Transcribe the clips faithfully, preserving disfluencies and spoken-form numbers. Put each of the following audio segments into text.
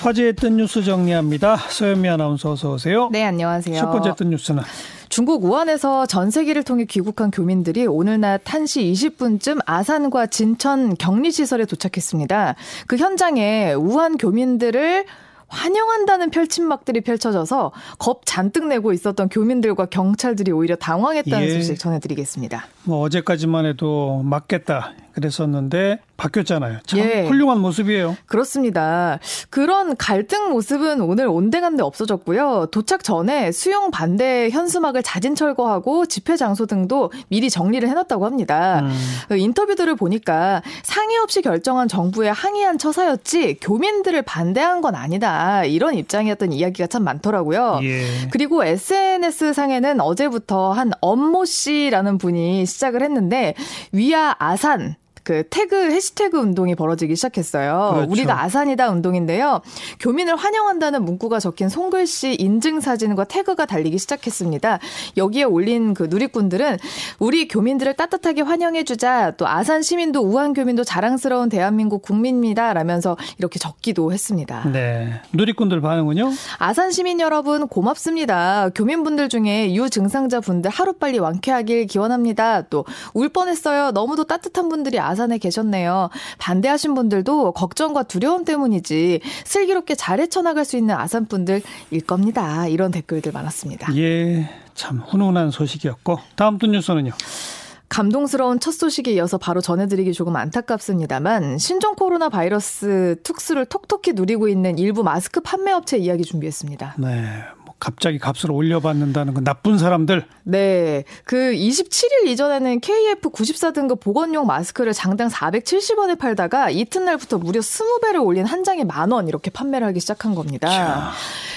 화제의 뜬 뉴스 정리합니다. 서현미 아나운서 어서 오세요. 네, 안녕하세요. 첫 번째 뜬 뉴스는 중국 우한에서 전세기를 통해 귀국한 교민들이 오늘 낮 한 시 이십 분쯤 아산과 진천 격리시설에 도착했습니다. 그 현장에 우한 교민들을 환영한다는 펼침막들이 펼쳐져서 겁 잔뜩 내고 있었던 교민들과 경찰들이 오히려 당황했다는 예. 소식 전해드리겠습니다. 뭐 어제까지만 해도 막겠다 그랬었는데 바뀌었잖아요. 참 예. 훌륭한 모습이에요. 그렇습니다. 그런 갈등 모습은 오늘 온데간데 없어졌고요. 도착 전에 수용 반대 현수막을 자진 철거하고 집회 장소 등도 미리 정리를 해놨다고 합니다. 음. 인터뷰들을 보니까 상의 없이 결정한 정부의 항의한 처사였지 교민들을 반대한 건 아니다. 이런 입장이었던 이야기가 참 많더라고요. 예. 그리고 에스엔에스상에는 어제부터 한 엄모 씨라는 분이 시작을 했는데 위아 아산 그 태그 해시태그 운동이 벌어지기 시작했어요. 그렇죠. 우리가 아산이다 운동인데요. 교민을 환영한다는 문구가 적힌 손글씨 인증 사진과 태그가 달리기 시작했습니다. 여기에 올린 그 누리꾼들은 우리 교민들을 따뜻하게 환영해주자. 또 아산 시민도 우한 교민도 자랑스러운 대한민국 국민입니다. 라면서 이렇게 적기도 했습니다. 네, 누리꾼들 반응은요? 아산 시민 여러분 고맙습니다. 교민분들 중에 유증상자분들 하루빨리 완쾌하길 기원합니다. 또 울 뻔했어요. 너무도 따뜻한 분들이 아산에 계셨네요. 반대하신 분들도 걱정과 두려움 때문이지 슬기롭게 잘 헤쳐나갈 수 있는 아산 분들일 겁니다. 이런 댓글들 많았습니다. 예, 참 훈훈한 소식이었고 다음 또 뉴스는요? 감동스러운 첫 소식에 이어서 바로 전해드리기 조금 안타깝습니다만 신종 코로나 바이러스 특수를 톡톡히 누리고 있는 일부 마스크 판매업체 이야기 준비했습니다. 네. 갑자기 값을 올려받는다는 건 나쁜 사람들. 네. 그 이십칠 일 이전에는 케이에프 구십사 등급 보건용 마스크를 장당 사백칠십 원에 팔다가 이튿날부터 무려 이십 배를 올린 한 장에 만 원 이렇게 판매를 하기 시작한 겁니다.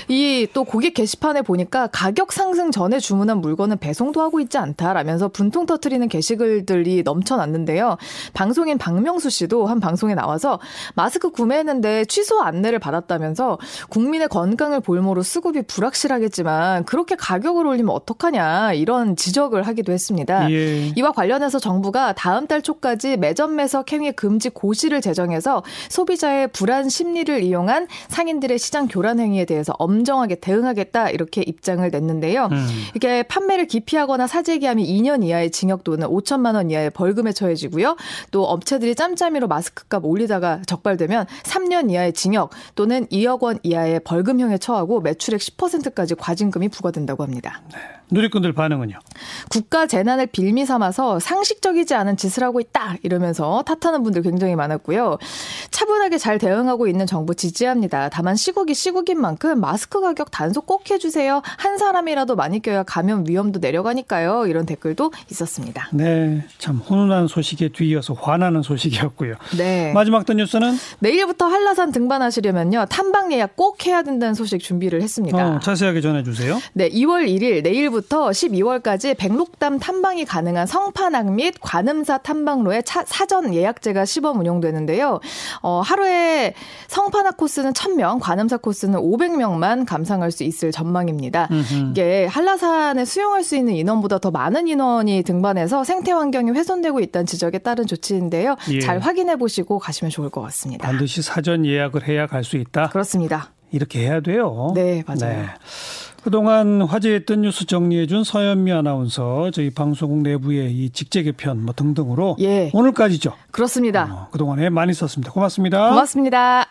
이 또 고객 게시판에 보니까 가격 상승 전에 주문한 물건은 배송도 하고 있지 않다라면서 분통 터트리는 게시글들이 넘쳐났는데요. 방송인 박명수 씨도 한 방송에 나와서 마스크 구매했는데 취소 안내를 받았다면서 국민의 건강을 볼모로 수급이 불확실한 하겠지만 그렇게 가격을 올리면 어떡하냐 이런 지적을 하기도 했습니다. 예. 이와 관련해서 정부가 다음 달 초까지 매점 매석 행위 금지 고시를 제정해서 소비자의 불안 심리를 이용한 상인들의 시장 교란 행위에 대해서 엄정하게 대응하겠다 이렇게 입장을 냈는데요. 음. 이게 판매를 기피하거나 사재기하면 이 년 이하의 징역 또는 오천만 원 이하의 벌금에 처해지고요. 또 업체들이 짬짬이로 마스크값 올리다가 적발되면 삼 년 이하의 징역 또는 이억 원 이하의 벌금형에 처하고 매출액 십 퍼센트까지 과징금이 부과된다고 합니다. 네. 누리꾼들 반응은요? 국가 재난을 빌미 삼아서 상식적이지 않은 짓을 하고 있다 이러면서 탓하는 분들 굉장히 많았고요. 차분하게 잘 대응하고 있는 정부 지지합니다. 다만 시국이 시국인 만큼 마스크 가격 단속 꼭 해주세요. 한 사람이라도 많이 껴야 감염 위험도 내려가니까요. 이런 댓글도 있었습니다. 네, 참 훈훈한 소식에 뒤이어서 화나는 소식이었고요. 네. 마지막 또 뉴스는? 내일부터 한라산 등반하시려면요. 탐방 예약 꼭 해야 된다는 소식 준비를 했습니다. 어, 자세하게 전해주세요. 네, 이월 일일 내일부터 십이월까지 백록담 탐방이 가능한 성판악 및 관음사 탐방로의 차, 사전 예약제가 시범 운영되는데요. 어, 하루에 성판악 코스는 천 명, 관음사 코스는 오백 명만 감상할 수 있을 전망입니다. 음흠. 이게 한라산에 수용할 수 있는 인원보다 더 많은 인원이 등반해서 생태 환경이 훼손되고 있다는 지적에 따른 조치인데요. 예. 잘 확인해 보시고 가시면 좋을 것 같습니다. 반드시 사전 예약을 해야 갈 수 있다. 그렇습니다. 이렇게 해야 돼요. 네, 맞아요. 네. 그동안 화제의 뜬 뉴스 정리해준 서현미 아나운서, 저희 방송국 내부의 이 직제 개편 뭐 등등으로 예. 오늘까지죠. 그렇습니다. 어, 그동안에 많이 썼습니다. 고맙습니다. 고맙습니다.